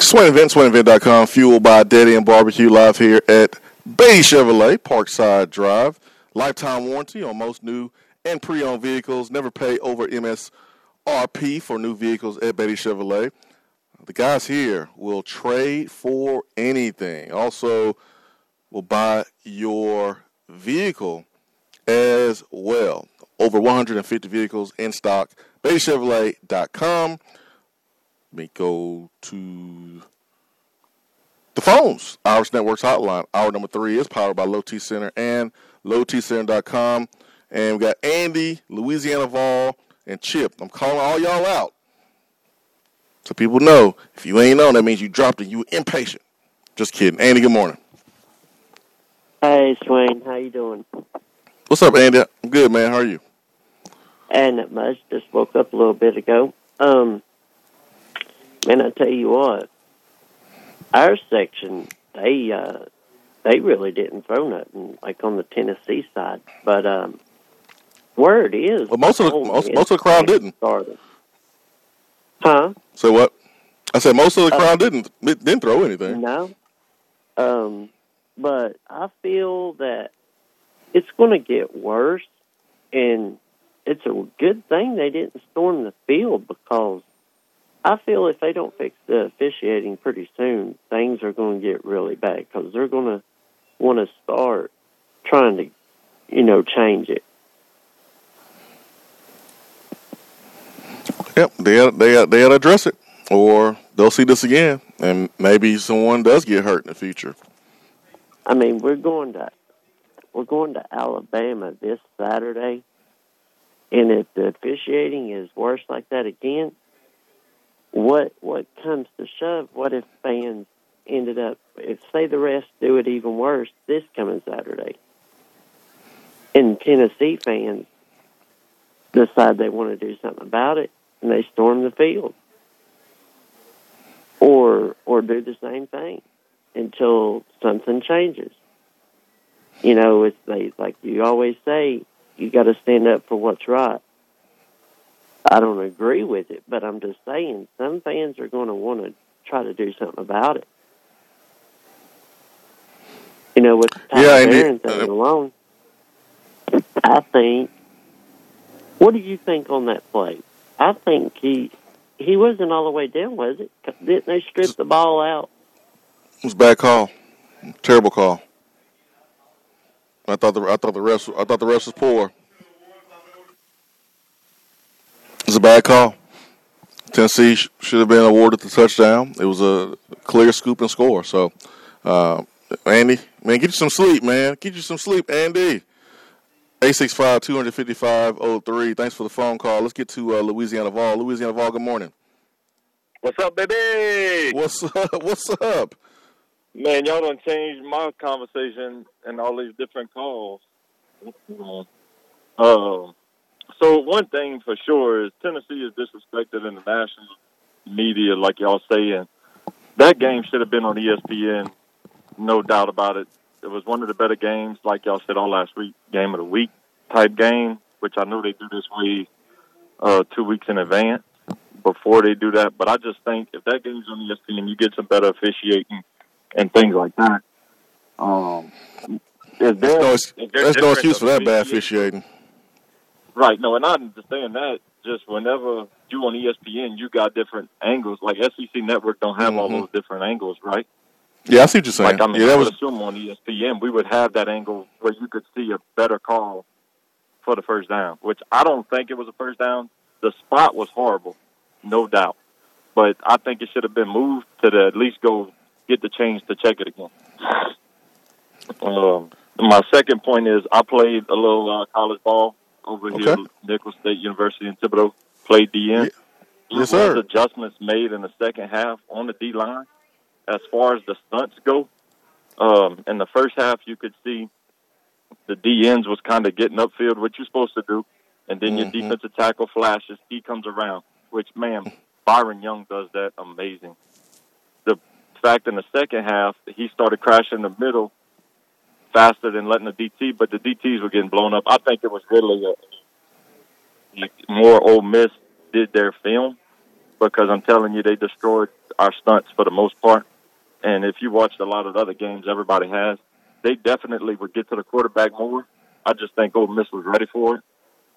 Swain Event, SwainEvent.com, fueled by Daddy and Barbecue, live here at Beatty Chevrolet, Parkside Drive. Lifetime warranty on most new and pre-owned vehicles. Never pay over MSRP for new vehicles at Beatty Chevrolet. The guys here will trade for anything. Also, will buy your vehicle as well. Over 150 vehicles in stock. BeattyChevrolet.com. Let me go to the phones. Irish Network's hotline. Hour number 3 is powered by Low T Center and LowTCenter.com. And we got Andy, Louisiana Vol, and Chip. I'm calling all y'all out. So people know, if you ain't on, that means you dropped it. You were impatient. Just kidding. Andy, good morning. Hey, Swain. How you doing? What's up, Andy? I'm good, man. How are you? Not much. Just woke up a little bit ago. Man, I tell you what, our section, they really didn't throw nothing, like on the Tennessee side. But where it is, well, most of the crowd didn't. Started. Huh? So what? I said most of the crowd didn't throw anything. No. But I feel that it's going to get worse, and it's a good thing they didn't storm the field, because I feel if they don't fix the officiating pretty soon, things are going to get really bad, because they're going to want to start trying to, change it. Yep, they'll address it, or they'll see this again, and maybe someone does get hurt in the future. I mean, we're going to Alabama this Saturday, and if the officiating is worse like that again, what comes to shove? What if fans ended up, say the refs do it even worse this coming Saturday, and Tennessee fans decide they want to do something about it, and they storm the field, or do the same thing until something changes? It's like you always say, you got to stand up for what's right. I don't agree with it, but I'm just saying some fans are going to want to try to do something about it. With the Tyler Barron thing alone, I think, what do you think on that play? I think he wasn't all the way down, was it? Didn't they strip the ball out? It was a bad call. Terrible call. I thought the refs was poor. It's a bad call. Tennessee should have been awarded the touchdown. It was a clear scoop and score. So, Andy, man, get you some sleep, man. Get you some sleep, Andy. 865-255-03. Thanks for the phone call. Let's get to Louisiana Vol. Louisiana Vol, good morning. What's up, baby? What's up? Man, y'all done changed my conversation and all these different calls. So one thing for sure is Tennessee is disrespected in the national media, like y'all saying. That game should have been on ESPN, no doubt about it. It was one of the better games, like y'all said all last week, game of the week type game, which I know they do this week 2 weeks in advance before they do that. But I just think if that game's on ESPN, you get some better officiating and things like that. There's no excuse for that bad officiating. Right, no, and I understand that. Just whenever you on ESPN, you got different angles. Like SEC Network don't have all those different angles, right? Yeah, I see what you're saying. Like, I mean, I would assume on ESPN we would have that angle where you could see a better call for the first down, which I don't think it was a first down. The spot was horrible, no doubt. But I think it should have been moved to the, at least go get the chance to check it again. My second point is I played a little college ball over here, Nichols State University in Thibodaux, played DN. Yeah. Yes, sir. There's adjustments made in the second half on the D-line as far as the stunts go. In the first half, you could see the DNs was kind of getting upfield, what you're supposed to do, and then your defensive tackle flashes. He comes around, which, man, Byron Young does that amazing. The fact in the second half, he started crashing the middle faster than letting the DT, but the DTs were getting blown up. I think it was really more Ole Miss did their film, because I'm telling you, they destroyed our stunts for the most part. And if you watched a lot of the other games, everybody has, they definitely would get to the quarterback more. I just think Ole Miss was ready for it.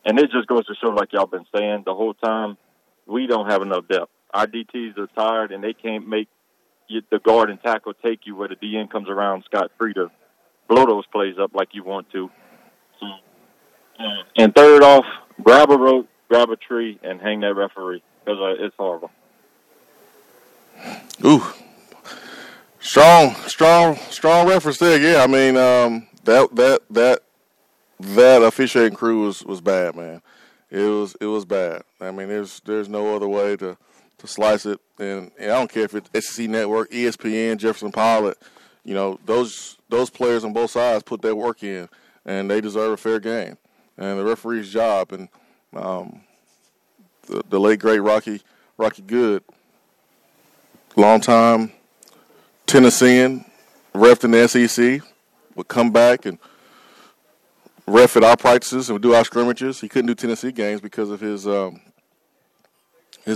And it just goes to show, like y'all been saying, the whole time, we don't have enough depth. Our DTs are tired, and they can't make the guard and tackle take you where the DN comes around scot-free to blow those plays up like you want to. So, and third off, grab a rope, grab a tree, and hang that referee because it's horrible. Ooh. Strong reference there. Yeah, I mean, that officiating crew was bad, man. It was bad. I mean, there's no other way to slice it. And I don't care if it's SEC Network, ESPN, Jefferson Pilot. You know, those players on both sides put their work in, and they deserve a fair game. And the referee's job, and the late great Rocky Good, long time Tennessean, ref in the SEC, would come back and ref at our practices and would do our scrimmages. He couldn't do Tennessee games because of his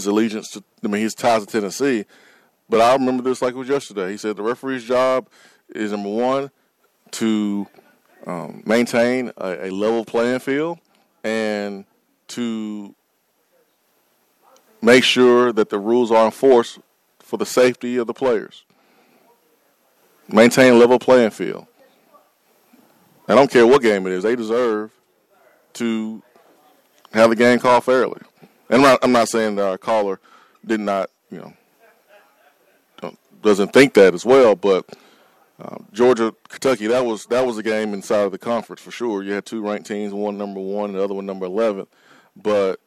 allegiance to, I mean, his ties to Tennessee. But I remember this like it was yesterday. He said the referee's job is, number one, to maintain a level playing field and to make sure that the rules are enforced for the safety of the players. Maintain a level playing field. I don't care what game it is. They deserve to have the game called fairly. And I'm not saying that our caller did not, you know, doesn't think that as well. But Georgia, Kentucky, that was a game inside of the conference for sure. You had two ranked teams, one number one, and the other one number 11. But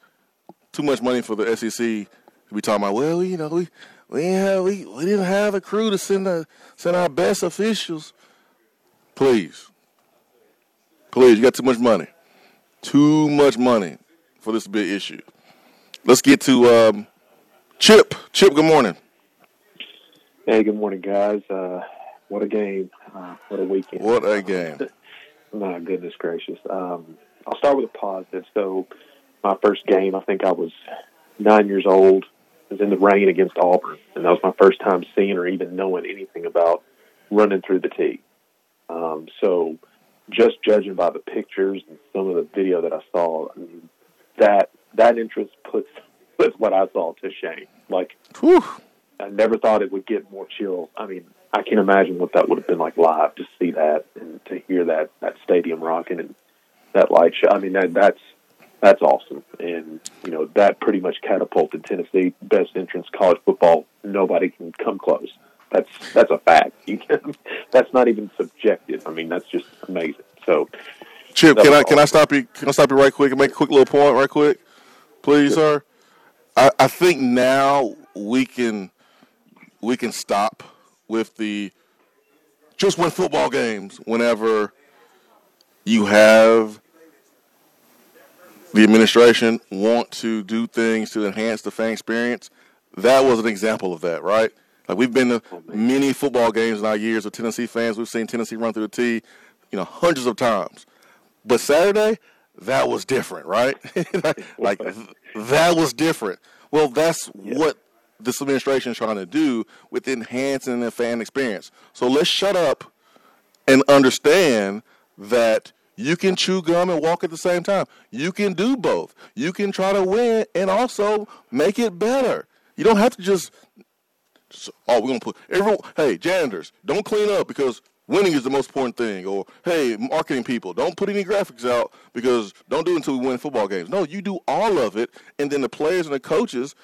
too much money for the SEC to be talking about. Well, you know, we didn't have a crew to send our best officials. Please, you got too much money. Too much money for this big issue. Let's get to Chip. Chip, good morning. Hey, good morning, guys. What a game. What a weekend. What a game. My goodness gracious. I'll start with a positive. So my first game, I think I was 9 years old. It was in the rain against Auburn, and that was my first time seeing or even knowing anything about running through the tee. So just judging by the pictures and some of the video that I saw, I mean, that interest puts what I saw to shame. Like, whew. I never thought it would get more chills. I mean, I can't imagine what that would have been like live to see that and to hear that stadium rocking and that light show. I mean, that's awesome. And, you know, that pretty much catapulted Tennessee. Best entrance, college football. Nobody can come close. That's a fact. That's not even subjective. I mean, that's just amazing. So, Chip, can I stop you? Can I stop you right quick and make a quick little point right quick, please, sure, sir? I think now we can stop with the just win football games whenever you have the administration want to do things to enhance the fan experience. That was an example of that, right? Like, we've been to many football games in our years with Tennessee fans. We've seen Tennessee run through the tee, you know, hundreds of times. But Saturday, that was different, right? Like, that was different. Well, that's what this administration is trying to do with enhancing the fan experience. So let's shut up and understand that you can chew gum and walk at the same time. You can do both. You can try to win and also make it better. You don't have to just oh, we're going to put everyone, hey, janitors, don't clean up because winning is the most important thing. Or, hey, marketing people, don't put any graphics out because don't do it until we win football games. No, you do all of it, and then the players and the coaches,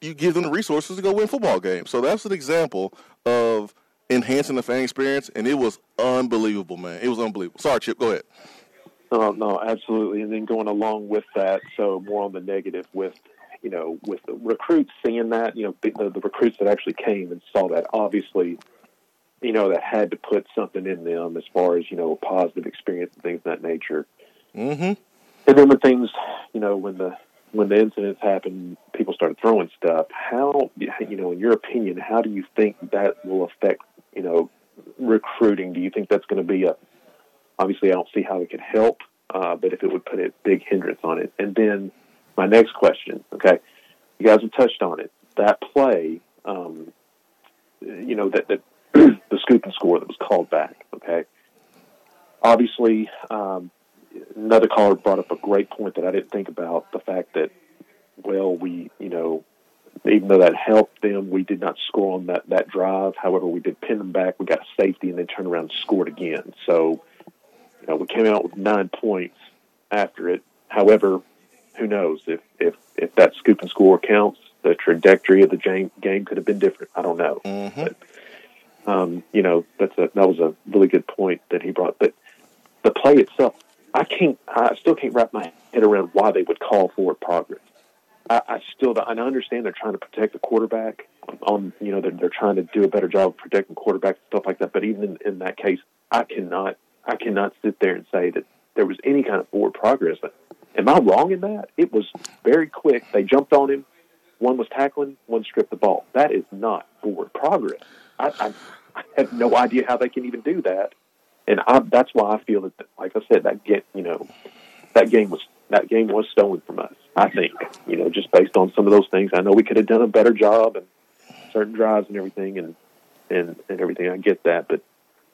you give them the resources to go win football games. So that's an example of enhancing the fan experience, and it was unbelievable, man. It was unbelievable. Sorry, Chip, go ahead. No, absolutely. And then going along with that, so more on the negative with, you know, with the recruits seeing that, you know, the recruits that actually came and saw that, obviously, you know, that had to put something in them as far as, you know, a positive experience and things of that nature. Mm-hmm. And then when things, you know, when the incidents happened, people started throwing stuff. How, you know, in your opinion, how do you think that will affect, you know, recruiting? Do you think that's going to be obviously I don't see how it could help, but if it would put a big hindrance on it. And then my next question, okay, you guys have touched on it. That play, you know, that the scoop and score that was called back, okay? Obviously, another caller brought up a great point that I didn't think about, the fact that, well, we, you know, even though that helped them, we did not score on that drive. However, we did pin them back. We got a safety, and they turned around and scored again. So, you know, we came out with 9 points after it. However, who knows? If that scoop and score counts, the trajectory of the game could have been different. I don't know. Mm-hmm. But, you know, that was a really good point that he brought. But the play itself, I still can't wrap my head around why they would call forward progress. I understand they're trying to protect the quarterback. You know, they're trying to do a better job of protecting quarterbacks and stuff like that. But even in that case, I cannot sit there and say that there was any kind of forward progress. Am I wrong in that? It was very quick. They jumped on him. One was tackling. One stripped the ball. That is not forward progress. I have no idea how they can even do that. And that's why I feel that, like I said, that game was stolen from us. I think, you know, just based on some of those things. I know we could have done a better job and certain drives and everything, and everything. I get that, but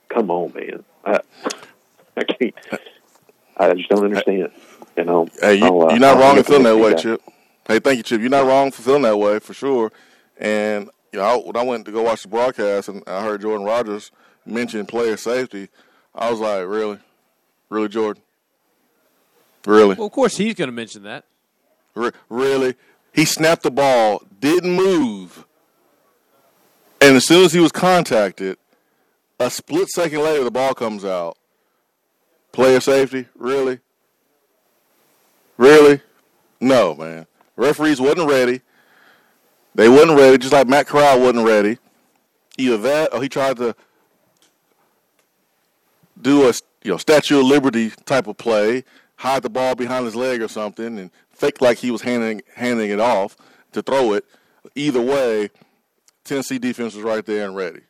come on, man, I can't. I just don't understand. You know, hey, you're not wrong in feeling that way, Chip. Hey, thank you, Chip. You're not wrong for feeling that way for sure. And you know, when I went to go watch the broadcast and I heard Jordan Rodgers mention player safety, I was like, really, really, Jordan, really? Well, of course he's going to mention that. Really? He snapped the ball, didn't move, and as soon as he was contacted, a split second later the ball comes out. Player safety? Really? Really? No, man. Referees wasn't ready. They wasn't ready, just like Matt Corral wasn't ready. Either that or he tried to do a, you know, Statue of Liberty type of play, hide the ball behind his leg or something, and faked like he was handing it off to throw it. Either way, Tennessee defense was right there and ready.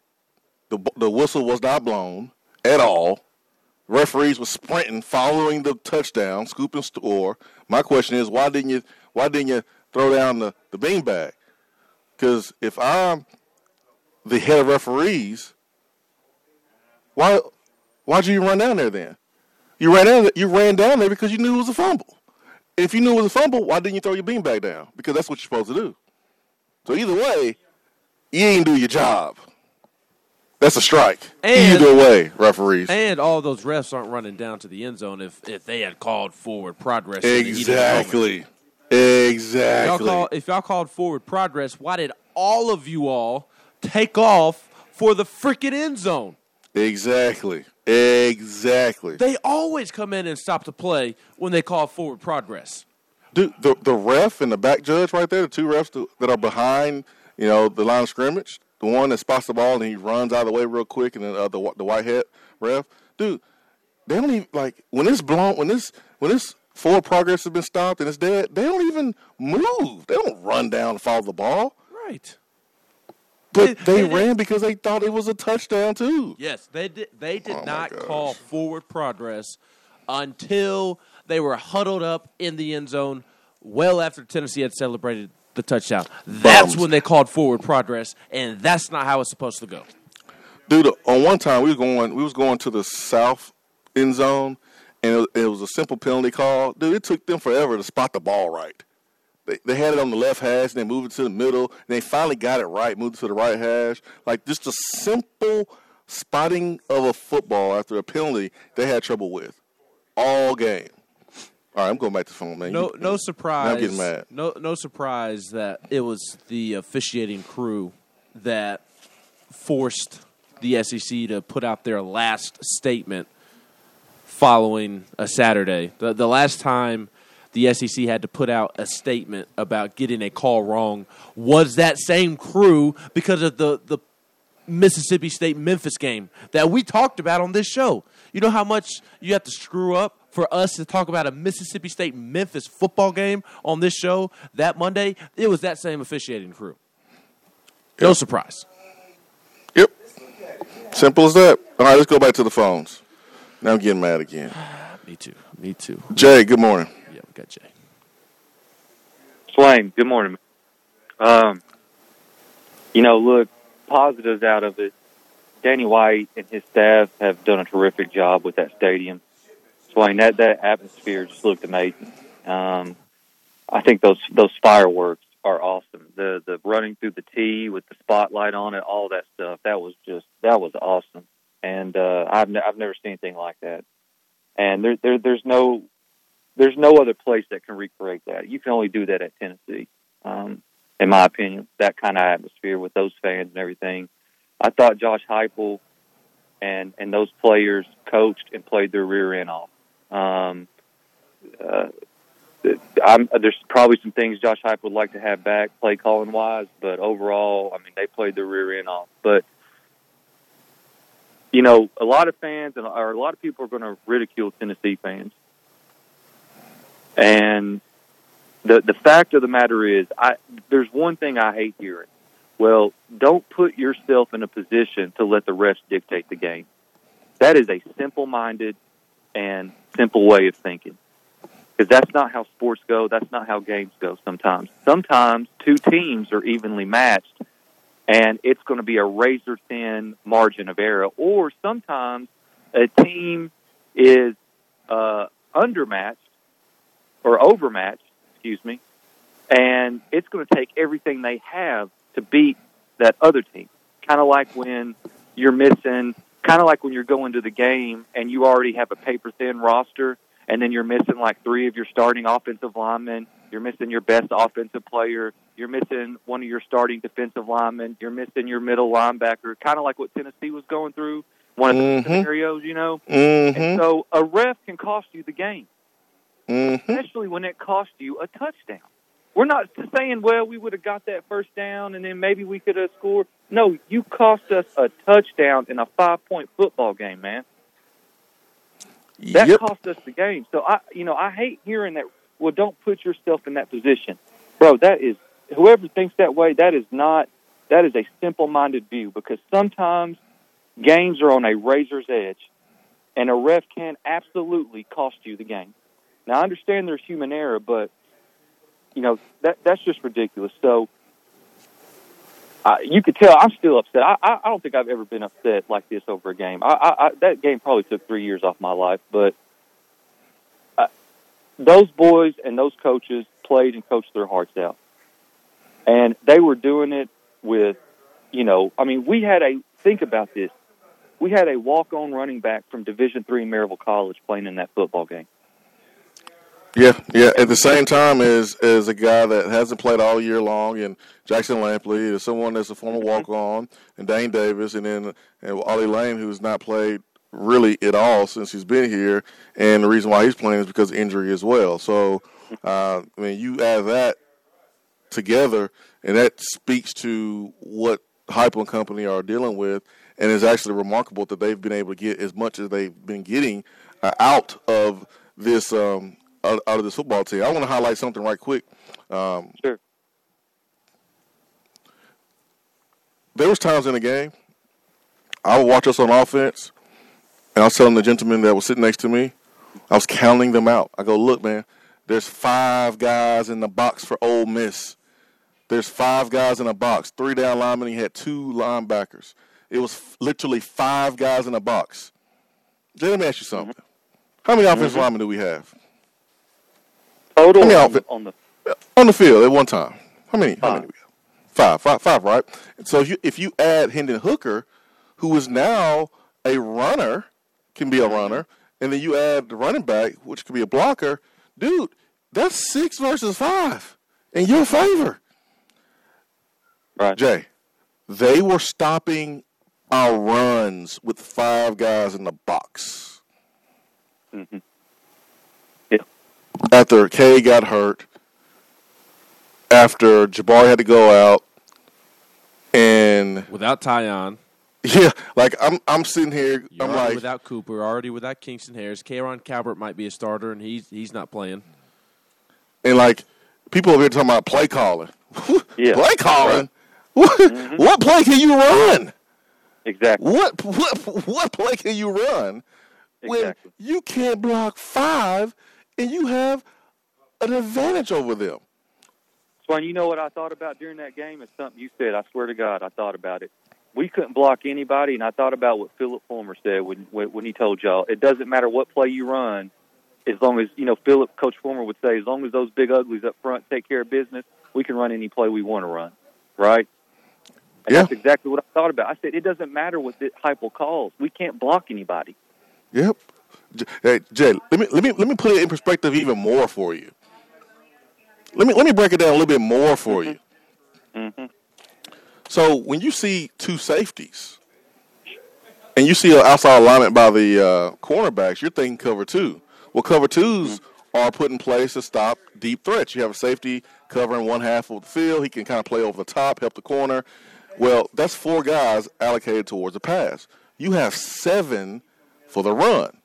The whistle was not blown at all. Referees were sprinting, following the touchdown, scoop and score. My question is, why didn't you throw down the beanbag? Because if I'm the head of referees, why'd you run down there then? You ran down there because you knew it was a fumble. If you knew it was a fumble, why didn't you throw your beanbag down? Because that's what you're supposed to do. So either way, you ain't do your job. That's a strike. And, either way, referees. And all those refs aren't running down to the end zone if they had called forward progress. Exactly. Exactly. If y'all called forward progress, why did all of you all take off for the freaking end zone? Exactly. They always come in and stop the play when they call forward progress. Dude, the ref and the back judge right there, the two refs that are behind, you know, the line of scrimmage, the one that spots the ball and he runs out of the way real quick, and then the white hat ref, dude, they don't even, like, when it's blown, when this forward progress has been stopped and it's dead, they don't even move. They don't run down and follow the ball. Right. But they ran because they thought it was a touchdown, too. Yes, they did not call forward progress until they were huddled up in the end zone well after Tennessee had celebrated the touchdown. That's when they called forward progress, and that's not how it's supposed to go. Dude, on one time we was going to the south end zone, and it was a simple penalty call. Dude, it took them forever to spot the ball right. They had it on the left hash, and they moved it to the middle, and they finally got it right, moved it to the right hash. Like, just a simple spotting of a football after a penalty they had trouble with all game. All right, I'm going back to the phone, man. No surprise. I'm getting mad. No surprise that it was the officiating crew that forced the SEC to put out their last statement following a Saturday. The last time the SEC had to put out a statement about getting a call wrong was that same crew because of the Mississippi State-Memphis game that we talked about on this show. You know how much you have to screw up for us to talk about a Mississippi State-Memphis football game on this show that Monday? It was that same officiating crew. Yep. No surprise. Yep. Simple as that. All right, let's go back to the phones. Now I'm getting mad again. Me too. Jay, good morning. Yeah, we got Jay. Swain, good morning. You know, look, positives out of it, Danny White and his staff have done a terrific job with that stadium. Swain, that atmosphere just looked amazing. I think those fireworks are awesome. The running through the tee with the spotlight on it, all that stuff, that was awesome. And I've never seen anything like that. And there's no other place that can recreate that. You can only do that at Tennessee, in my opinion. That kind of atmosphere with those fans and everything. I thought Josh Heupel and those players coached and played their rear end off. There's probably some things Josh Heupel would like to have back, play calling wise, but overall, I mean, they played their rear end off. But you know, a lot of fans or a lot of people are going to ridicule Tennessee fans, and the fact of the matter is, there's one thing I hate hearing. Well, don't put yourself in a position to let the refs dictate the game. That is a simple-minded and simple way of thinking. Because that's not how sports go. That's not how games go sometimes. Sometimes two teams are evenly matched, and it's going to be a razor-thin margin of error. Or sometimes a team is undermatched or overmatched, and it's going to take everything they have to beat that other team. Kind of like when you're going to the game and you already have a paper-thin roster, and then you're missing like three of your starting offensive linemen, you're missing your best offensive player, you're missing one of your starting defensive linemen, you're missing your middle linebacker, kind of like what Tennessee was going through, one of the scenarios, you know. And so a ref can cost you the game, especially when it costs you a touchdown. We're not saying, well, we would have got that first down and then maybe we could have scored. No, you cost us a touchdown in a 5-point football game, man. That cost us the game. So I hate hearing that. Well, don't put yourself in that position, bro. That is whoever thinks that way. That is not. That is a simple-minded view, because sometimes games are on a razor's edge, and a ref can absolutely cost you the game. Now, I understand there's human error, but you know, that's just ridiculous. So you could tell I'm still upset. I don't think I've ever been upset like this over a game. That game probably took 3 years off my life. But those boys and those coaches played and coached their hearts out. And they were doing it with, you know, I mean, think about this. We had a walk-on running back from Division III Maryville College playing in that football game. Yeah. At the same time as a guy that hasn't played all year long, and Jackson Lampley, is someone that's a former walk-on, and Dane Davis, and Ollie Lane, who's not played really at all since he's been here, and the reason why he's playing is because of injury as well. So, I mean, you add that together, and that speaks to what Heupel and company are dealing with, and it's actually remarkable that they've been able to get as much as they've been getting out of this out of this football team. I want to highlight something right quick. Sure. There was times in the game I would watch us on offense, and I was telling the gentleman that was sitting next to me, I was counting them out. I go, look, man, there's 5 guys in the box for Ole Miss. There's 5 guys in the box. 3 down linemen, he had 2 linebackers. It was literally 5 guys in the box. Let me ask you something. How many offensive linemen do we have? Total on the field at one time. How many? Five, right? So if you add Hendon Hooker, who is now a runner, can be a runner, and then you add the running back, which could be a blocker, dude, that's 6 versus 5 in your favor. Right. Jay, they were stopping our runs with 5 guys in the box. After Kay got hurt, after Jabari had to go out, and without Tyon, I'm sitting here. I'm like, without Cooper, already without Kingston Harris, Karon Calvert might be a starter, and he's not playing. And like people over here talking about play calling, play calling. What play can you run? Exactly. What play can you run when you can't block 5? And you have an advantage over them. Swain, you know what I thought about during that game? It's something you said. I swear to God, I thought about it. we couldn't block anybody, and I thought about what Phillip Fulmer said when he told y'all, it doesn't matter what play you run, as long as, Coach Fulmer would say, as long as those big uglies up front take care of business, we can run any play we want to run, right? And yeah. That's exactly what I thought about. I said, it doesn't matter what Heupel calls. We can't block anybody. Yep. Hey, Jay, let me put it in perspective even more for you. Let me break it down a little bit more for you. Mm-hmm. So when you see two safeties and you see an outside alignment by the cornerbacks, you're thinking cover two. Well, cover twos are put in place to stop deep threats. You have a safety covering one half of the field. He can kind of play over the top, help the corner. Well, that's four guys allocated towards the pass. You have seven for the run.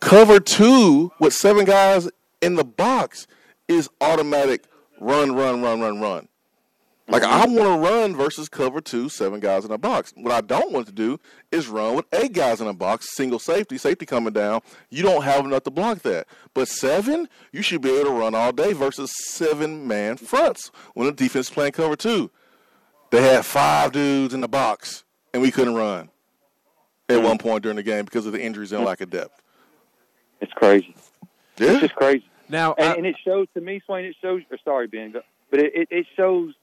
Cover two with seven guys in the box is automatic run. Like, I want to run versus cover two, seven guys in a box. What I don't want to do is run with eight guys in a box, single safety coming down. You don't have enough to block that. But seven, you should be able to run all day versus seven-man fronts when the defense is playing cover two. They had five dudes in the box, and we couldn't run at one point during the game because of the injuries and lack of depth. It's crazy. Yeah. It's just crazy. Now, and it shows to me, Swain, it shows – sorry, Ben, but it shows –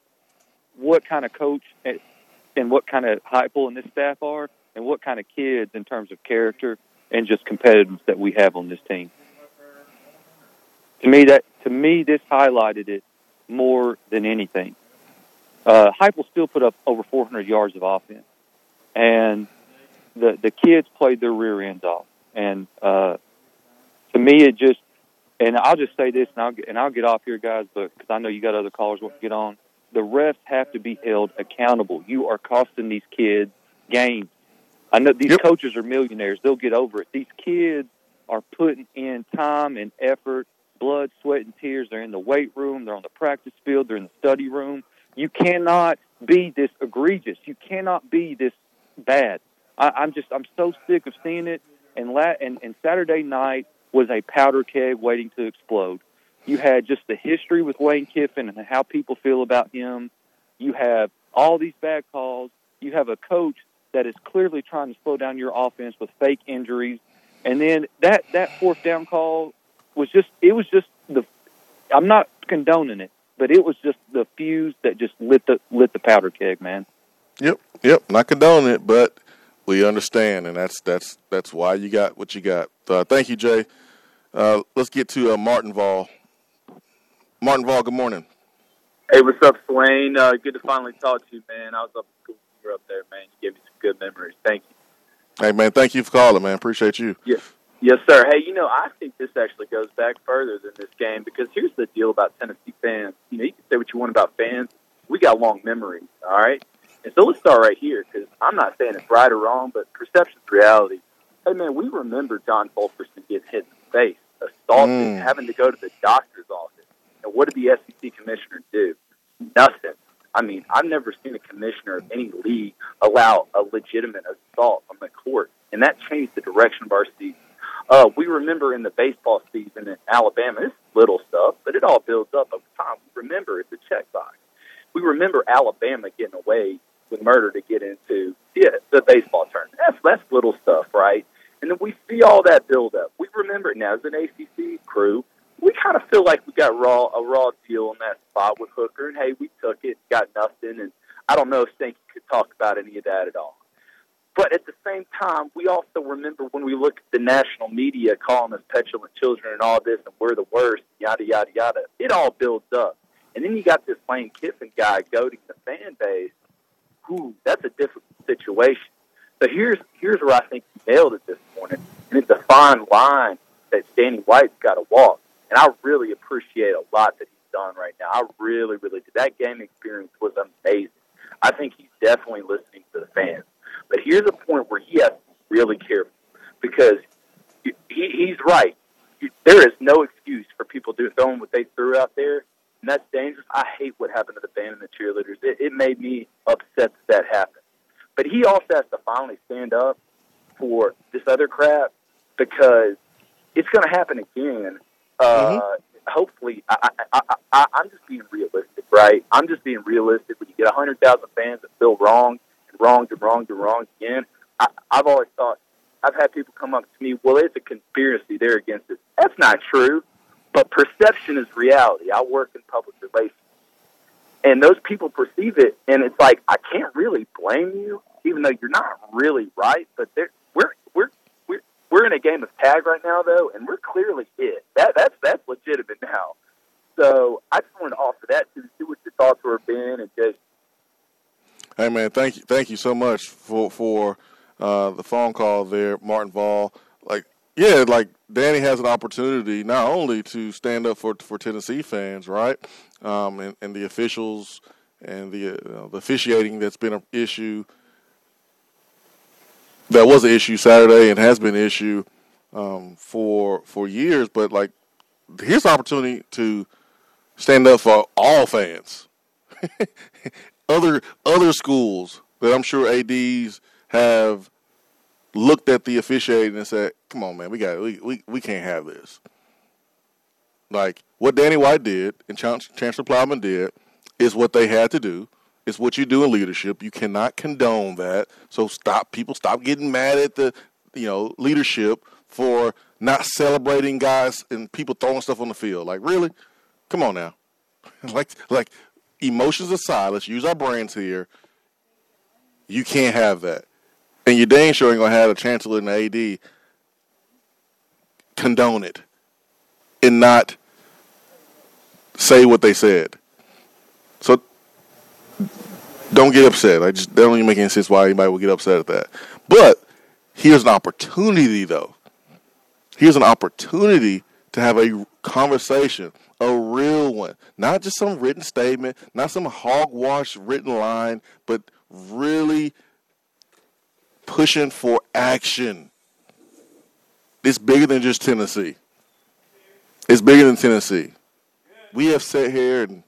what kind of coach and what kind of Heupel and this staff are and what kind of kids in terms of character and just competitiveness that we have on this team. To me, this highlighted it more than anything. Heupel still put up over 400 yards of offense, and the kids played their rear ends off. And to me, it just – and I'll just say this, and I'll get off here, guys, because I know you got other callers want to get on. The refs have to be held accountable. You are costing these kids games. I know these coaches are millionaires. They'll get over it. These kids are putting in time and effort, blood, sweat, and tears. They're in the weight room. They're on the practice field. They're in the study room. You cannot be this egregious. You cannot be this bad. I'm so sick of seeing it. And Saturday night was a powder keg waiting to explode. You had just the history with Lane Kiffin and how people feel about him. You have all these bad calls. You have a coach that is clearly trying to slow down your offense with fake injuries. And then that fourth down call was just – it was just the – I'm not condoning it, but it was just the fuse that just lit the powder keg, man. Yep, not condoning it, but we understand, and that's why you got what you got. So, thank you, Jay. Let's get to Martin Vall. Martin Vall, good morning. Hey, what's up, Swain? Good to finally talk to you, man. I was up in school when you were up there, man. You gave me some good memories. Thank you. Hey, man, thank you for calling, man. Appreciate you. Yeah. Yes, sir. Hey, I think this actually goes back further than this game because here's the deal about Tennessee fans. You can say what you want about fans. We got long memories, all right? And so let's start right here because I'm not saying it's right or wrong, but perception's reality. Hey, man, we remember John Fulkerson getting hit in the face, assaulted, having to go to the doctor's office. And what did the SEC commissioner do? Nothing. I mean, I've never seen a commissioner of any league allow a legitimate assault on the court, and that changed the direction of our season. We remember in the baseball season in Alabama, it's little stuff, but it all builds up over time. We remember it's a checkbox. We remember Alabama getting away with murder to get into the baseball tournament. That's little stuff, right? And then we see all that build up. We remember it now as an ACC crew. We kind of feel like we got a raw deal in that spot with Hooker, and hey, we took it, got nothing, and I don't know if Sankey could talk about any of that at all. But at the same time, we also remember when we look at the national media calling us petulant children and all this, and we're the worst, yada, yada, yada. It all builds up. And then you got this Lane Kiffin guy goading the fan base. Ooh, that's a difficult situation. So here's where I think he nailed it this morning, and it's a fine line that Danny White's got to walk. And I really appreciate a lot that he's done right now. I really, really did. That game experience was amazing. I think he's definitely listening to the fans. But here's a point where he has to be really careful because he's right. There is no excuse for people throwing what they threw out there, and that's dangerous. I hate what happened to the band and the cheerleaders. It made me upset that happened. But he also has to finally stand up for this other crap because it's going to happen again. Hopefully, I'm just being realistic, right? I'm just being realistic. When you get 100,000 fans that feel wrong, wrong to wrong again. I've always thought, I've had people come up to me, well, it's a conspiracy there against it. That's not true, but perception is reality. I work in public relations. And those people perceive it, and it's like, I can't really blame you, even though you're not really right. But we're in a game of tag right now, though, and we're clearly it. That's legitimate now. So I just wanted to offer that to see what your thoughts were, Ben and Jason. Hey, man, thank you so much for the phone call there, Martin Voll. Danny has an opportunity not only to stand up for Tennessee fans, right, and the officials and the officiating that's been an issue. That was an issue Saturday and has been an issue for years. But, here's the opportunity to stand up for all fans. Other schools that I'm sure ADs have looked at the officiating and said, "Come on, man, we can't have this." Like what Danny White did and Chancellor Plowman did is what they had to do. It's what you do in leadership. You cannot condone that. So stop getting mad at the leadership for not celebrating guys and people throwing stuff on the field. Like, really? Come on now. like emotions aside, let's use our brains here. You can't have that. And you dang sure ain't going to have a chancellor and an AD condone it and not say what they said. So don't get upset. That don't even make any sense why anybody would get upset at that. But here's an opportunity, though. Here's an opportunity to have a conversation, a real one. Not just some written statement, not some hogwash written line, but really pushing for action. It's bigger than just Tennessee. It's bigger than Tennessee. We have sat here, and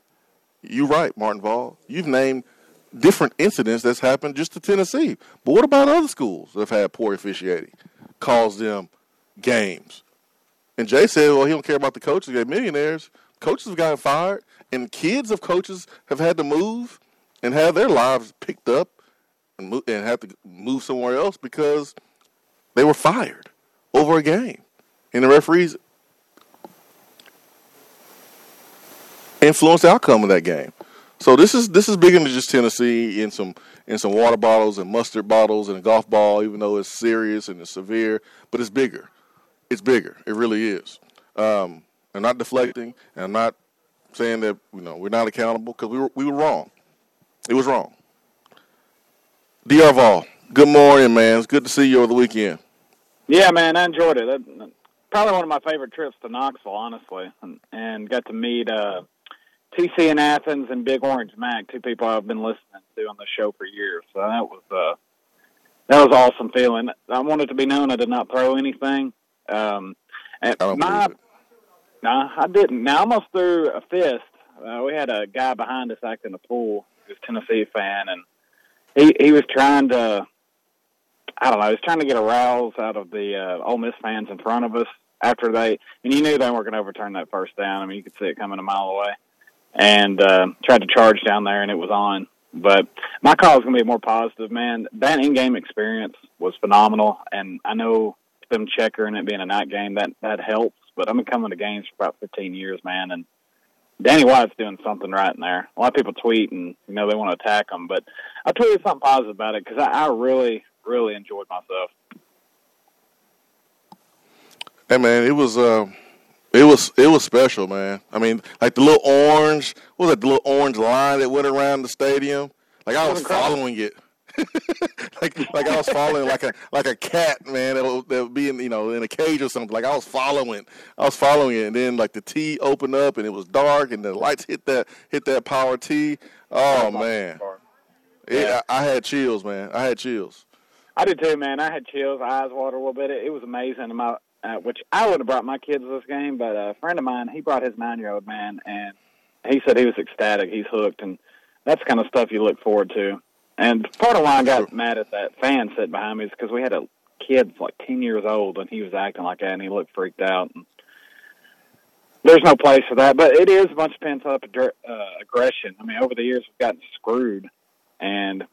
you're right, Martin Voll. You've named different incidents that's happened just to Tennessee. But what about other schools that have had poor officiating, caused them games? And Jay said, well, he don't care about the coaches. They're millionaires. Coaches have gotten fired, and kids of coaches have had to move and have their lives picked up and have to move somewhere else because they were fired over a game. And the referees influenced the outcome of that game. So this is bigger than just Tennessee in some water bottles and mustard bottles and a golf ball, even though it's serious and it's severe. But it's bigger. It's bigger. It really is. I'm not deflecting, and I'm not saying that we're not accountable because we were wrong. It was wrong. D.R. Voll, good morning, man. It's good to see you over the weekend. Yeah, man, I enjoyed it. Probably one of my favorite trips to Knoxville, honestly, and got to meet TC in Athens and Big Orange Mac, two people I've been listening to on the show for years. So that was an awesome feeling. I wanted to be known I did not throw anything. I didn't. Now, I almost threw a fist. We had a guy behind us acting a fool. He was a Tennessee fan, and He was trying to, get a rouse out of the Ole Miss fans in front of us after and you knew they weren't going to overturn that first down. I mean, you could see it coming a mile away. And tried to charge down there, and it was on. But my call is going to be more positive, man. That in-game experience was phenomenal, and I know them checkering it being a night game, that helps. But I've been coming to games for about 15 years, man, and Danny White's doing something right in there. A lot of people tweet, and, they want to attack him. But I'll tell you something positive about it because I really, really enjoyed myself. Hey, man, it was special, man. I mean, the little orange line that went around the stadium? I was following it. I was following like a cat, man, that would be in in a cage or something. I was following it, and then the T opened up and it was dark, and the lights hit that power T. Oh man, yeah, I had chills, man. I had chills. I did too, man. I had chills, eyes water a little bit. It was amazing. And which I would have brought my kids to this game, but a friend of mine, he brought his 9-year-old man, and he said he was ecstatic. He's hooked, and that's the kind of stuff you look forward to. And part of why I got mad at that fan sitting behind me is because we had a kid 10 years old, and he was acting like that, and he looked freaked out. And there's no place for that. But it is a bunch of pent-up aggression. I mean, over the years, we've gotten screwed. And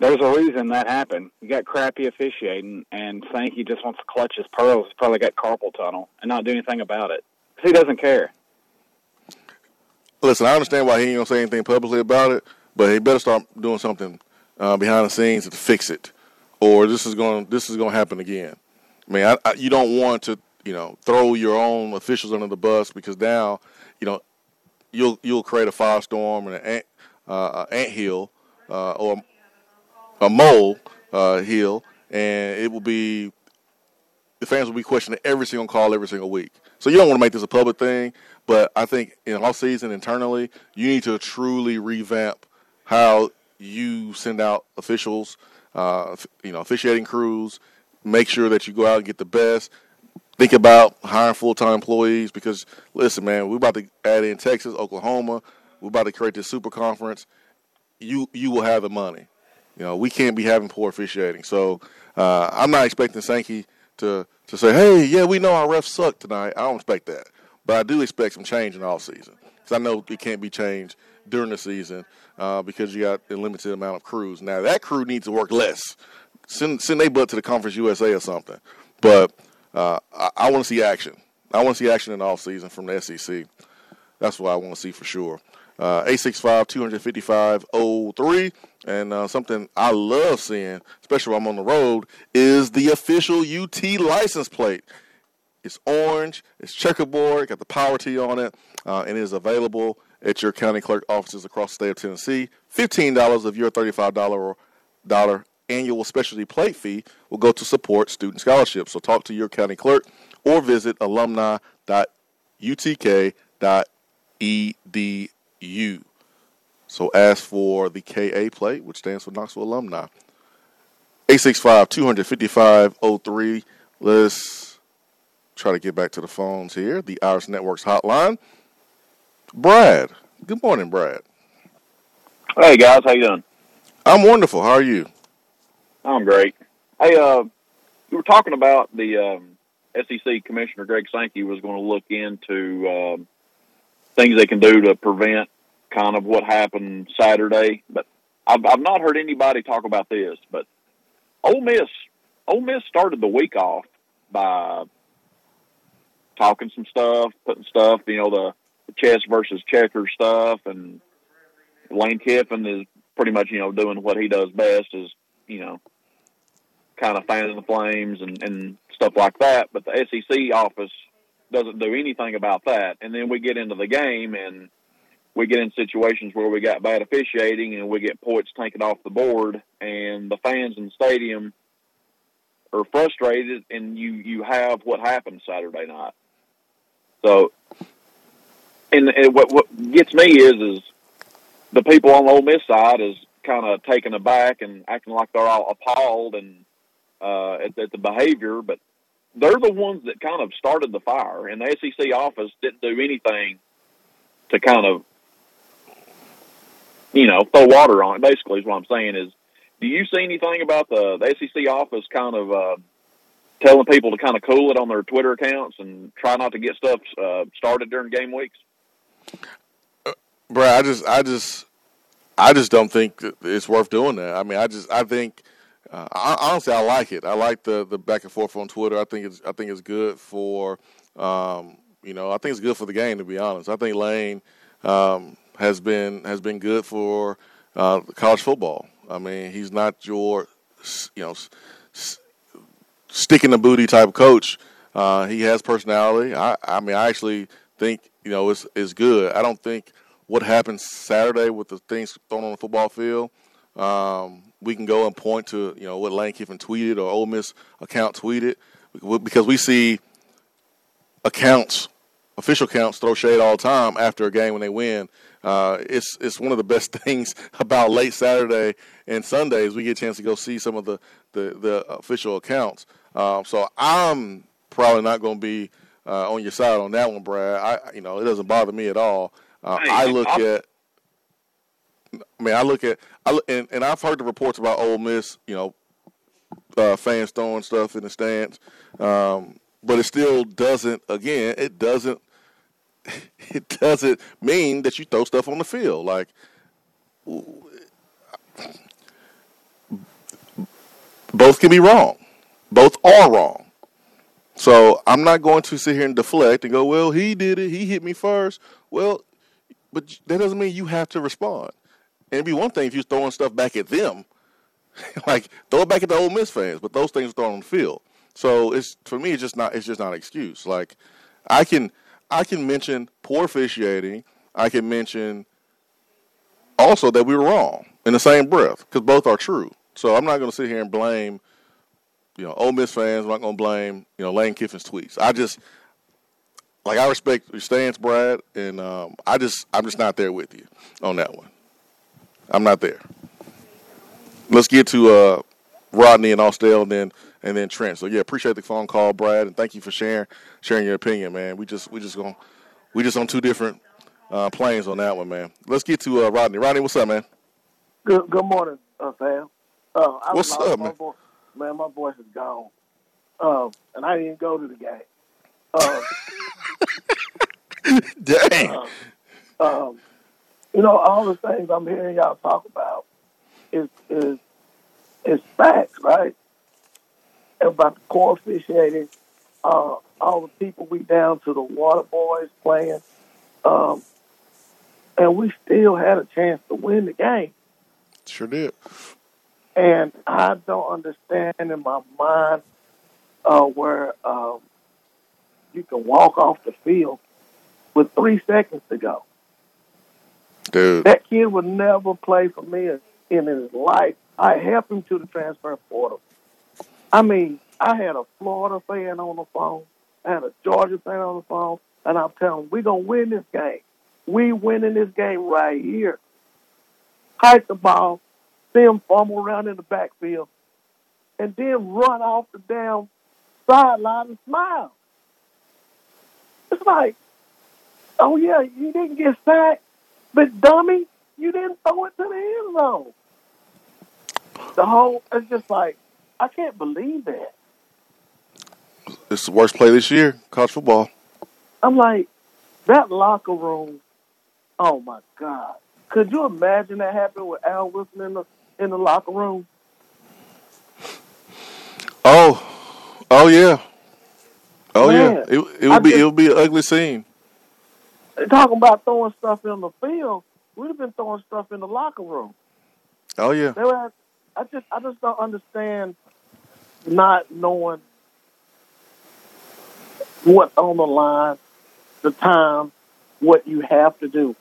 There's a reason that happened. You got crappy officiating, and Sankey just wants to clutch his pearls. He's probably got carpal tunnel and not do anything about it. He doesn't care. Listen, I understand why he ain't going to say anything publicly about it, but he better start doing something behind the scenes to fix it, or this is going to happen again. I mean, you don't want to, throw your own officials under the bus, because now, you'll create a firestorm and an anthill or a mole hill, and it will be the fans will be questioning every single call every single week. So you don't want to make this a public thing, but I think in off season internally, you need to truly revamp how you send out officials, officiating crews. Make sure that you go out and get the best. Think about hiring full-time employees, because, listen, man, we're about to add in Texas, Oklahoma. We're about to create this super conference. You will have the money. We can't be having poor officiating. So I'm not expecting Sankey to say, hey, yeah, we know our refs suck tonight. I don't expect that. But I do expect some change in the offseason, because I know it can't be changed during the season because you got a limited amount of crews. Now, that crew needs to work less. Send their butt to the Conference USA or something. But I want to see action. I want to see action in the offseason from the SEC. That's what I want to see for sure. 865-255-03. And something I love seeing, especially when I'm on the road, is the official UT license plate. It's orange. It's checkerboard. It got the power T on it. And it is available at your county clerk offices across the state of Tennessee. $15 of your $35 annual specialty plate fee will go to support student scholarships. So talk to your county clerk or visit alumni.utk.edu. So ask for the KA plate, which stands for Knoxville Alumni. 865-255-03. Let's try to get back to the phones here. The Irish Network's hotline. Brad. Good morning, Brad. Hey, guys. How you doing? I'm wonderful. How are you? I'm great. Hey, we were talking about the SEC Commissioner Greg Sankey was going to look into things they can do to prevent kind of what happened Saturday. But I've not heard anybody talk about this. But Ole Miss started the week off by talking some stuff, putting stuff, the chess versus checker stuff, and Lane Kiffin is pretty much doing what he does best is kind of fanning the flames and stuff like that. But the SEC office doesn't do anything about that. And then we get into the game, and we get in situations where we got bad officiating, and we get points taken off the board, and the fans in the stadium are frustrated, and you have what happened Saturday night. So, and what gets me is the people on the Ole Miss side is kind of taken aback and acting like they're all appalled and at the behavior, but they're the ones that kind of started the fire, and the SEC office didn't do anything to kind of, throw water on it, basically, is what I'm saying is, do you see anything about the SEC office kind of telling people to kind of cool it on their Twitter accounts and try not to get stuff started during game weeks? Brad, I just don't think it's worth doing that. I mean, I think, honestly, I like it. I like the back and forth on Twitter. I think it's good for, I think it's good for the game, to be honest. I think Lane has been good for college football. I mean, he's not your, stick in the booty type coach. He has personality. I mean, I actually think, it's good. I don't think what happened Saturday with the things thrown on the football field, we can go and point to, what Lane Kiffin tweeted or Ole Miss account tweeted, because we see official accounts throw shade all the time after a game when they win. It's one of the best things about late Saturday and Sundays. We get a chance to go see some of the official accounts. So I'm probably not going to be on your side on that one, Brad. It doesn't bother me at all. I look at, and I've heard the reports about Ole Miss, fans throwing stuff in the stands, but it still doesn't. Again, it doesn't mean that you throw stuff on the field. Like, both can be wrong. Both are wrong. So I'm not going to sit here and deflect and go, well, he did it. He hit me first. Well, but that doesn't mean you have to respond. And it'd be one thing if you're throwing stuff back at them. Like, throw it back at the Ole Miss fans. But those things are thrown on the field. So it's, for me, it's just not an excuse. Like, I can mention poor officiating. I can mention also that we were wrong in the same breath, because both are true. So I'm not going to sit here and blame, Ole Miss fans. I'm not going to blame, Lane Kiffin's tweets. I respect your stance, Brad, and I'm just not there with you on that one. I'm not there. Let's get to Rodney and Austell, and then Trent. So yeah, appreciate the phone call, Brad, and thank you for sharing your opinion, man. We just on two different planes on that one, man. Let's get to Rodney. Rodney, what's up, man? Good morning, fam. What's up, man? Man, my voice is gone, and I didn't even go to the game. Dang. All the things I'm hearing y'all talk about is facts, right? About the core officiating, all the people we down to the water boys playing, and we still had a chance to win the game. Sure did. And I don't understand in my mind where you can walk off the field with 3 seconds to go. Dude. That kid would never play for me in his life. I helped him to the transfer portal. I mean, I had a Florida fan on the phone. I had a Georgia fan on the phone. And I'm telling them, we're going to win this game. We winning this game right here. Hike the ball, see him fumble around in the backfield, and then run off the damn sideline and smile. It's like, oh, yeah, you didn't get sacked, but, dummy, you didn't throw it to the end zone. It's just like, I can't believe that. It's the worst play this year, college football. I'm like, that locker room, oh, my God. Could you imagine that happened with Al Wilson in the locker room? Oh yeah, oh man, yeah. It would be an ugly scene. Talking about throwing stuff in the field, we'd have been throwing stuff in the locker room. Oh yeah. I just don't understand not knowing what's on the line, the time, what you have to do.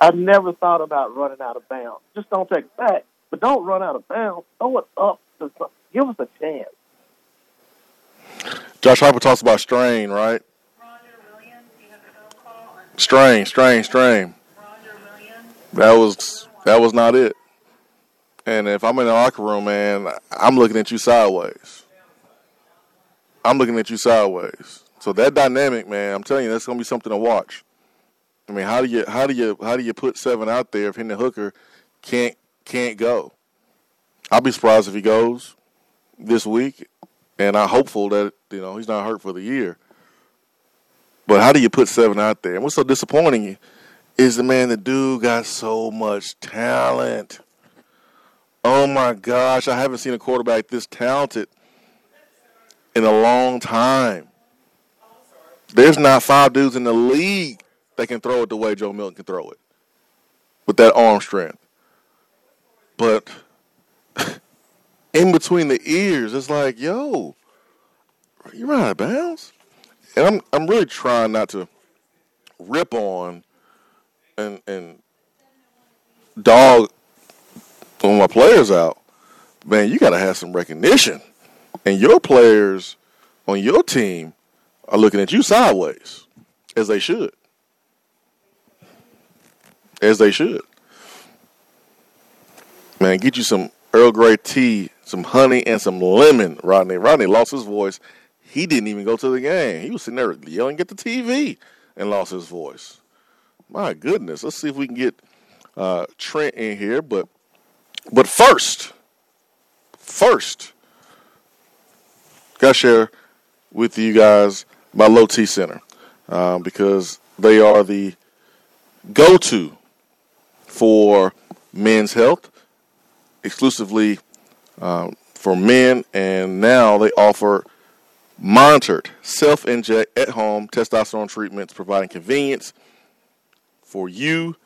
I never thought about running out of bounds. Just don't take it back, but don't run out of bounds. Throw it up. Give us a chance. Josh Heupel talks about strain, right? Roger Williams, you have a phone call. Strain. Roger Williams. That was not it. And if I'm in the locker room, man, I'm looking at you sideways. So that dynamic, man, I'm telling you, that's going to be something to watch. I mean, how do you put seven out there if Hendon Hooker can't go? I'll be surprised if he goes this week, and I'm hopeful that he's not hurt for the year. But how do you put seven out there? And what's so disappointing is the dude got so much talent. Oh my gosh, I haven't seen a quarterback this talented in a long time. There's not five dudes in the league that can throw it the way Joe Milton can throw it with that arm strength. But in between the ears, it's like, yo, you're out of bounds. And I'm really trying not to rip on and dog on my players out. Man, you got to have some recognition. And your players on your team are looking at you sideways, as they should. Man, get you some Earl Grey tea, some honey, and some lemon, Rodney. Rodney lost his voice. He didn't even go to the game. He was sitting there yelling at the TV and lost his voice. My goodness. Let's see if we can get Trent in here. But first, got to share with you guys about Low T Center because they are the go-to for men's health, exclusively for men, and now they offer monitored self-inject at-home testosterone treatments, providing convenience for you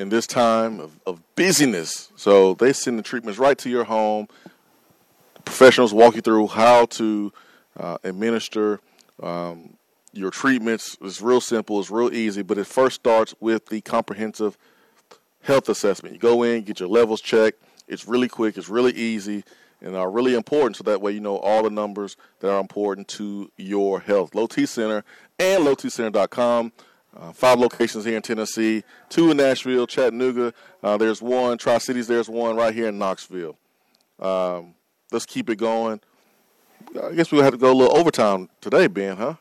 in this time of busyness. So they send the treatments right to your home. Professionals walk you through how to administer your treatments. It's real simple. It's real easy. But it first starts with the comprehensive health assessment. You go in, get your levels checked. It's really quick. It's really easy and are really important. So that way you know all the numbers that are important to your health. Low T Center and lowtcenter.com. 5 locations here in Tennessee, 2 in Nashville, Chattanooga. There's one, Tri-Cities, there's one right here in Knoxville. Let's keep it going. I guess we'll have to go a little overtime today, Ben, huh?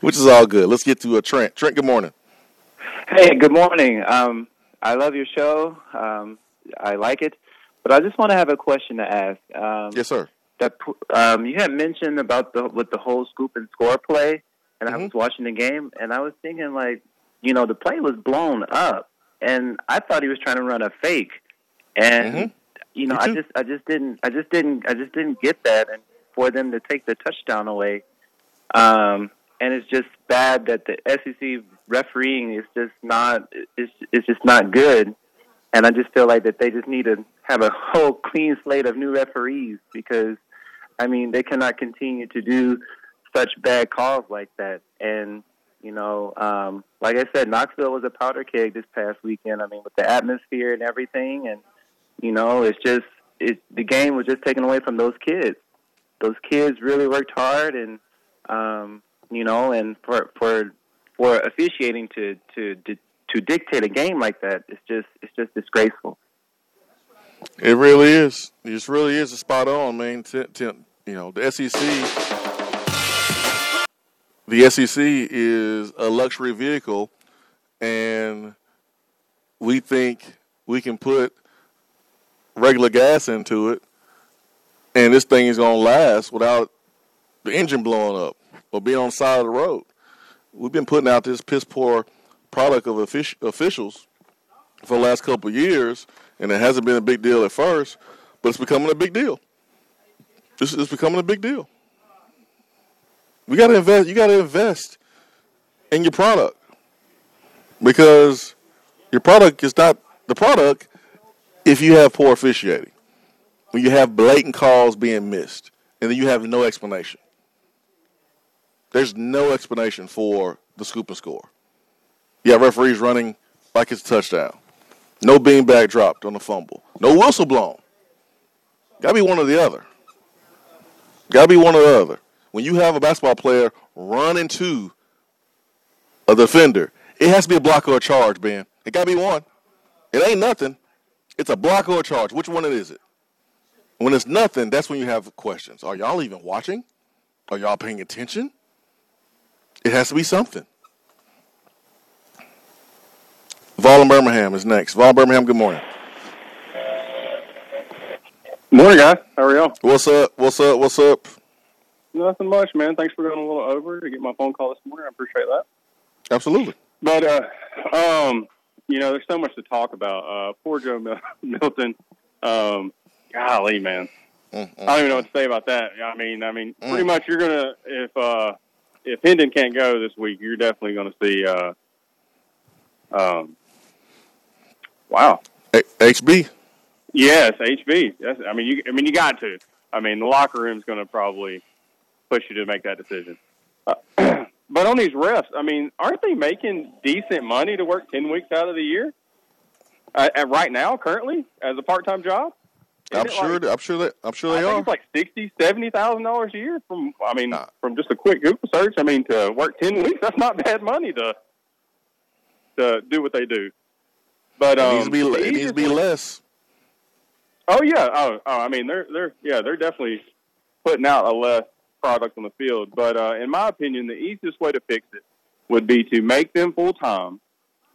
Which is all good. Let's get to Trent. Trent, good morning. Hey, good morning. I love your show. I like it. But I just want to have a question to ask. Yes, sir. You had mentioned about the whole scoop and score play. And I was watching the game, and I was thinking, like, you know, the play was blown up, and I thought he was trying to run a fake, and you know, I just didn't get that, and for them to take the touchdown away, and it's just bad that the SEC refereeing is just not it's just not good, and I just feel like that they just need to have a whole clean slate of new referees because, I mean, they cannot continue to do such bad calls like that. And, you know, like I said, Knoxville was a powder keg this past weekend. I mean, with the atmosphere and everything. And, you know, it's just the game was just taken away from those kids. Those kids really worked hard. And, you know, and for officiating to dictate a game like that, it's just disgraceful. It really is. It really is a spot on, man. You know, the SEC... The SEC is a luxury vehicle, and we think we can put regular gas into it, and this thing is going to last without the engine blowing up or being on the side of the road. We've been putting out this piss-poor product of officials for the last couple of years, and it hasn't been a big deal at first, but it's becoming a big deal. This is becoming a big deal. We got to invest. You got to invest in your product because your product is not the product if you have poor officiating, when you have blatant calls being missed, and then you have no explanation. There's no explanation for the scoop and score. You have referees running like it's a touchdown. No beanbag dropped on the fumble. No whistle blown. Got to be one or the other. Got to be one or the other. When you have a basketball player run into a defender, it has to be a block or a charge, Ben. It got to be one. It ain't nothing. It's a block or a charge. Which one is it? When it's nothing, that's when you have questions. Are y'all even watching? Are y'all paying attention? It has to be something. Vaughn Birmingham is next. Vaughn Birmingham, good morning. Morning, guys. How are y'all? What's up? What's up? What's up? Nothing much, man. Thanks for going a little over to get my phone call this morning. I appreciate that. Absolutely. But, you know, there's so much to talk about. Poor Joe Milton. Golly, man. I don't even know what to say about that. I mean, pretty much you're going to, if Hendon can't go this week, you're definitely going to see, wow. HB. Yes, HB. That's, I mean, you got to. I mean, the locker room's going to probably push you to make that decision. But on these refs, I mean, aren't they making decent money to work 10 weeks out of the year? Right now, currently, as a part-time job? I'm sure they are. I think it's like $60,000, $70,000 a year from just a quick Google search. I mean, to work 10 weeks, that's not bad money to do what they do. But it needs to be less. Oh yeah, I mean they're definitely putting out a less product on the field. But in my opinion, the easiest way to fix it would be to make them full time,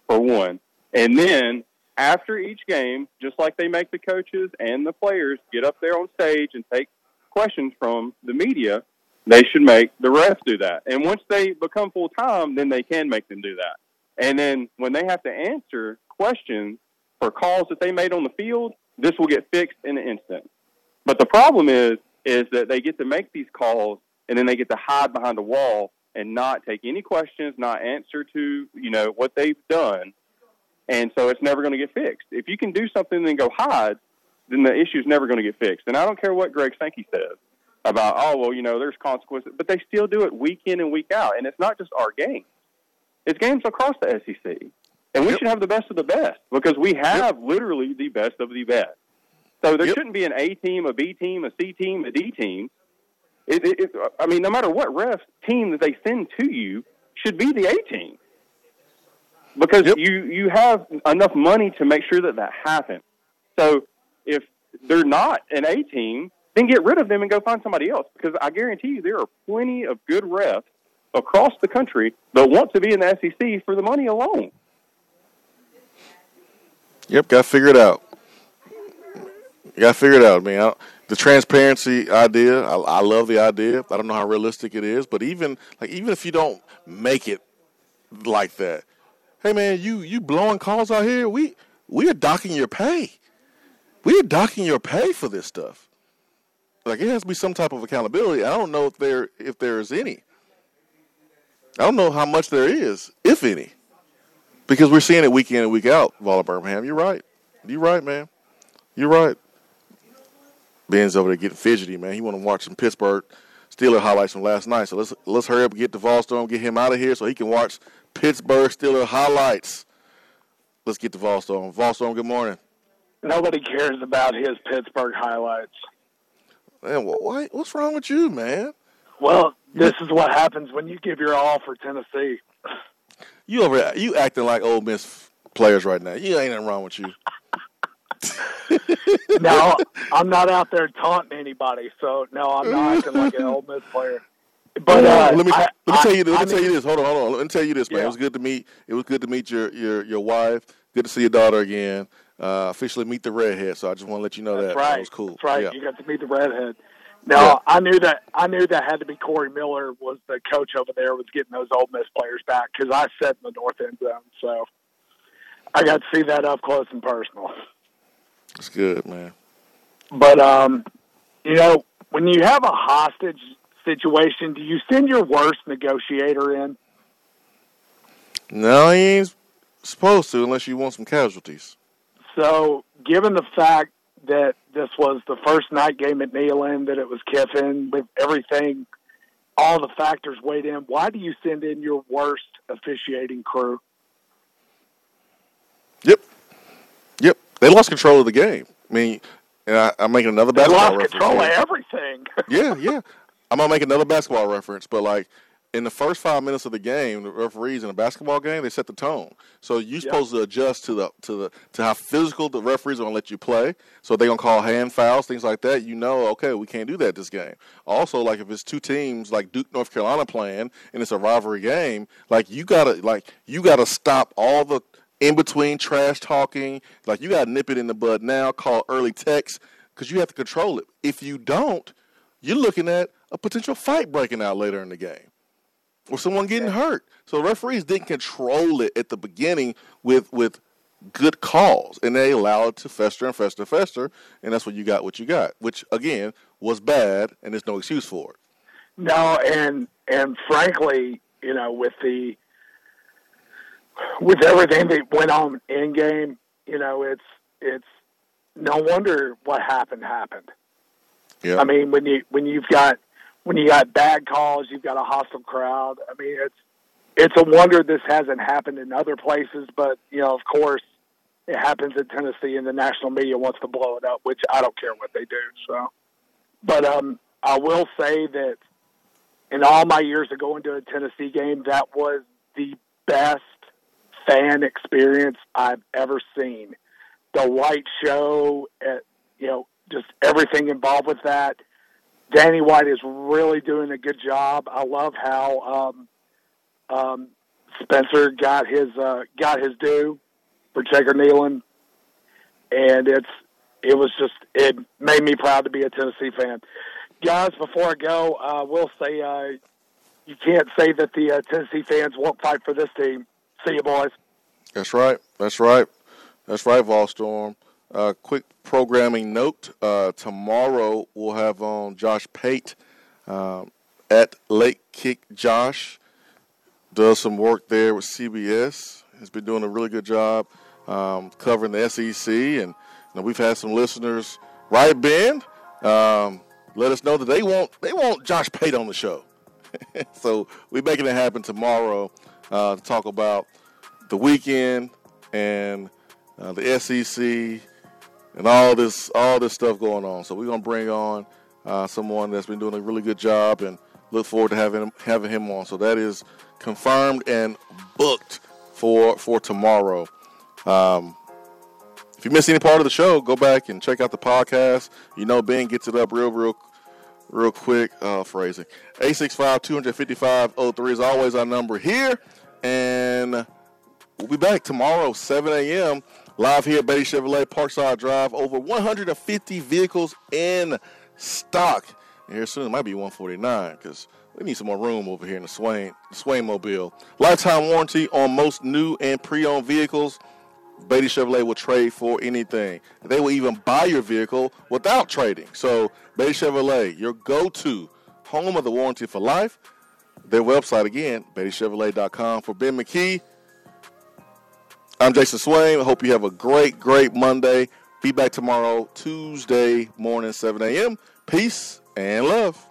for one, and then after each game, just like they make the coaches and the players get up there on stage and take questions from the media, they should make the refs do that. And once they become full time, then they can make them do that. And then when they have to answer questions for calls that they made on the field, this will get fixed in an instant. But the problem is that they get to make these calls, and then they get to hide behind a wall and not take any questions, not answer to, you know, what they've done. And so it's never going to get fixed. If you can do something and then go hide, then the issue is never going to get fixed. And I don't care what Greg Sankey says about, oh, well, you know, there's consequences. But they still do it week in and week out. And it's not just our games. It's games across the SEC. And we should have the best of the best, because we have literally the best of the best. So there shouldn't be an A team, a B team, a C team, a D team. I mean, no matter what ref team that they send to you should be the A team, because you have enough money to make sure that that happens. So if they're not an A team, then get rid of them and go find somebody else, because I guarantee you there are plenty of good refs across the country that want to be in the SEC for the money alone. Yep, got to figure it out. I mean, the transparency idea, I love the idea. I don't know how realistic it is, but even if you don't make it like that, hey man, you blowing calls out here, we are docking your pay. We are docking your pay for this stuff. Like, it has to be some type of accountability. I don't know if there is any. I don't know how much there is, if any, because we're seeing it week in and week out. Vola Birmingham, you're right. You're right, man. You're right. Ben's over there getting fidgety, man. He want to watch some Pittsburgh Steelers highlights from last night. So let's hurry up and get DeVol Storm, get him out of here so he can watch Pittsburgh Steelers highlights. Let's get DeVol Storm. DeVol Storm, good morning. Nobody cares about his Pittsburgh highlights. Man, what's wrong with you, man? Well, this is what happens when you give your all for Tennessee. You acting like Ole Miss players right now. You ain't nothing wrong with you. No, I'm not out there taunting anybody, so no, I'm not acting like an Ole Miss player. But let me tell you this. Hold on. Let me tell you this, man. Yeah. It was good to meet your wife. Good to see your daughter again. Officially meet the redhead. So I just want to let you know that was cool. That's right. Yeah. You got to meet the redhead. Now I knew that had to be Corey Miller was the coach over there, was getting those Ole Miss players back, because I sat in the north end zone, so I got to see that up close and personal. That's good, man. But, you know, when you have a hostage situation, do you send your worst negotiator in? No, he ain't supposed to, unless you want some casualties. So, given the fact that this was the first night game at Neyland, that it was Kiffin, with everything, all the factors weighed in, why do you send in your worst officiating crew? Yep. They lost control of the game. I mean, and I'm making another basketball reference. They lost control of everything. Yeah. I'm going to make another basketball reference, but, like, in the first 5 minutes of the game, the referees in a basketball game, they set the tone. So you're supposed to adjust to how physical the referees are going to let you play. So they're going to call hand fouls, things like that. You know, okay, we can't do that this game. Also, like, if it's two teams, like Duke, North Carolina playing, and it's a rivalry game, like, you got to stop all the – in between trash talking. Like, you got to nip it in the bud now, call early text, because you have to control it. If you don't, you're looking at a potential fight breaking out later in the game or someone getting hurt. So referees didn't control it at the beginning with good calls, and they allowed it to fester, and that's what you got which, again, was bad, and there's no excuse for it. No, and frankly, you know, with everything that went on in game, you know, it's no wonder what happened. Yeah. I mean, when you got bad calls, you've got a hostile crowd. I mean, it's a wonder this hasn't happened in other places, but, you know, of course it happens in Tennessee, and the national media wants to blow it up, which I don't care what they do. So, but I will say that in all my years of going to a Tennessee game, that was the best fan experience I've ever seen. The light show, you know, just everything involved with that. Danny White is really doing a good job. I love how Spencer got his due for Checker Nealon, and it made me proud to be a Tennessee fan. Guys, before I go, I will say you can't say that the Tennessee fans won't fight for this team. See you, boys. That's right. Vol Storm. Quick programming note, tomorrow we'll have on Josh Pate at Late Kick. Josh does some work there with CBS. He's been doing a really good job covering the SEC. And you know, we've had some listeners, right, Ben, let us know that they want Josh Pate on the show. So we're making it happen tomorrow to talk about the weekend and the SEC and all this stuff going on. So we're going to bring on someone that's been doing a really good job and look forward to having him on. So that is confirmed and booked for tomorrow. If you miss any part of the show, go back and check out the podcast. You know Ben gets it up real quick. Phrasing. 865-255-03 is always our number here. And we'll be back tomorrow, 7 a.m., live here at Beatty Chevrolet, Parkside Drive. Over 150 vehicles in stock. And here soon it might be 149 because we need some more room over here in the Swain Mobile. Lifetime warranty on most new and pre-owned vehicles. Beatty Chevrolet will trade for anything. They will even buy your vehicle without trading. So Beatty Chevrolet, your go-to home of the warranty for life. Their website, again, BeattyChevrolet.com. For Ben McKee, I'm Jason Swain. I hope you have a great, great Monday. Be back tomorrow, Tuesday morning, 7 a.m. Peace and love.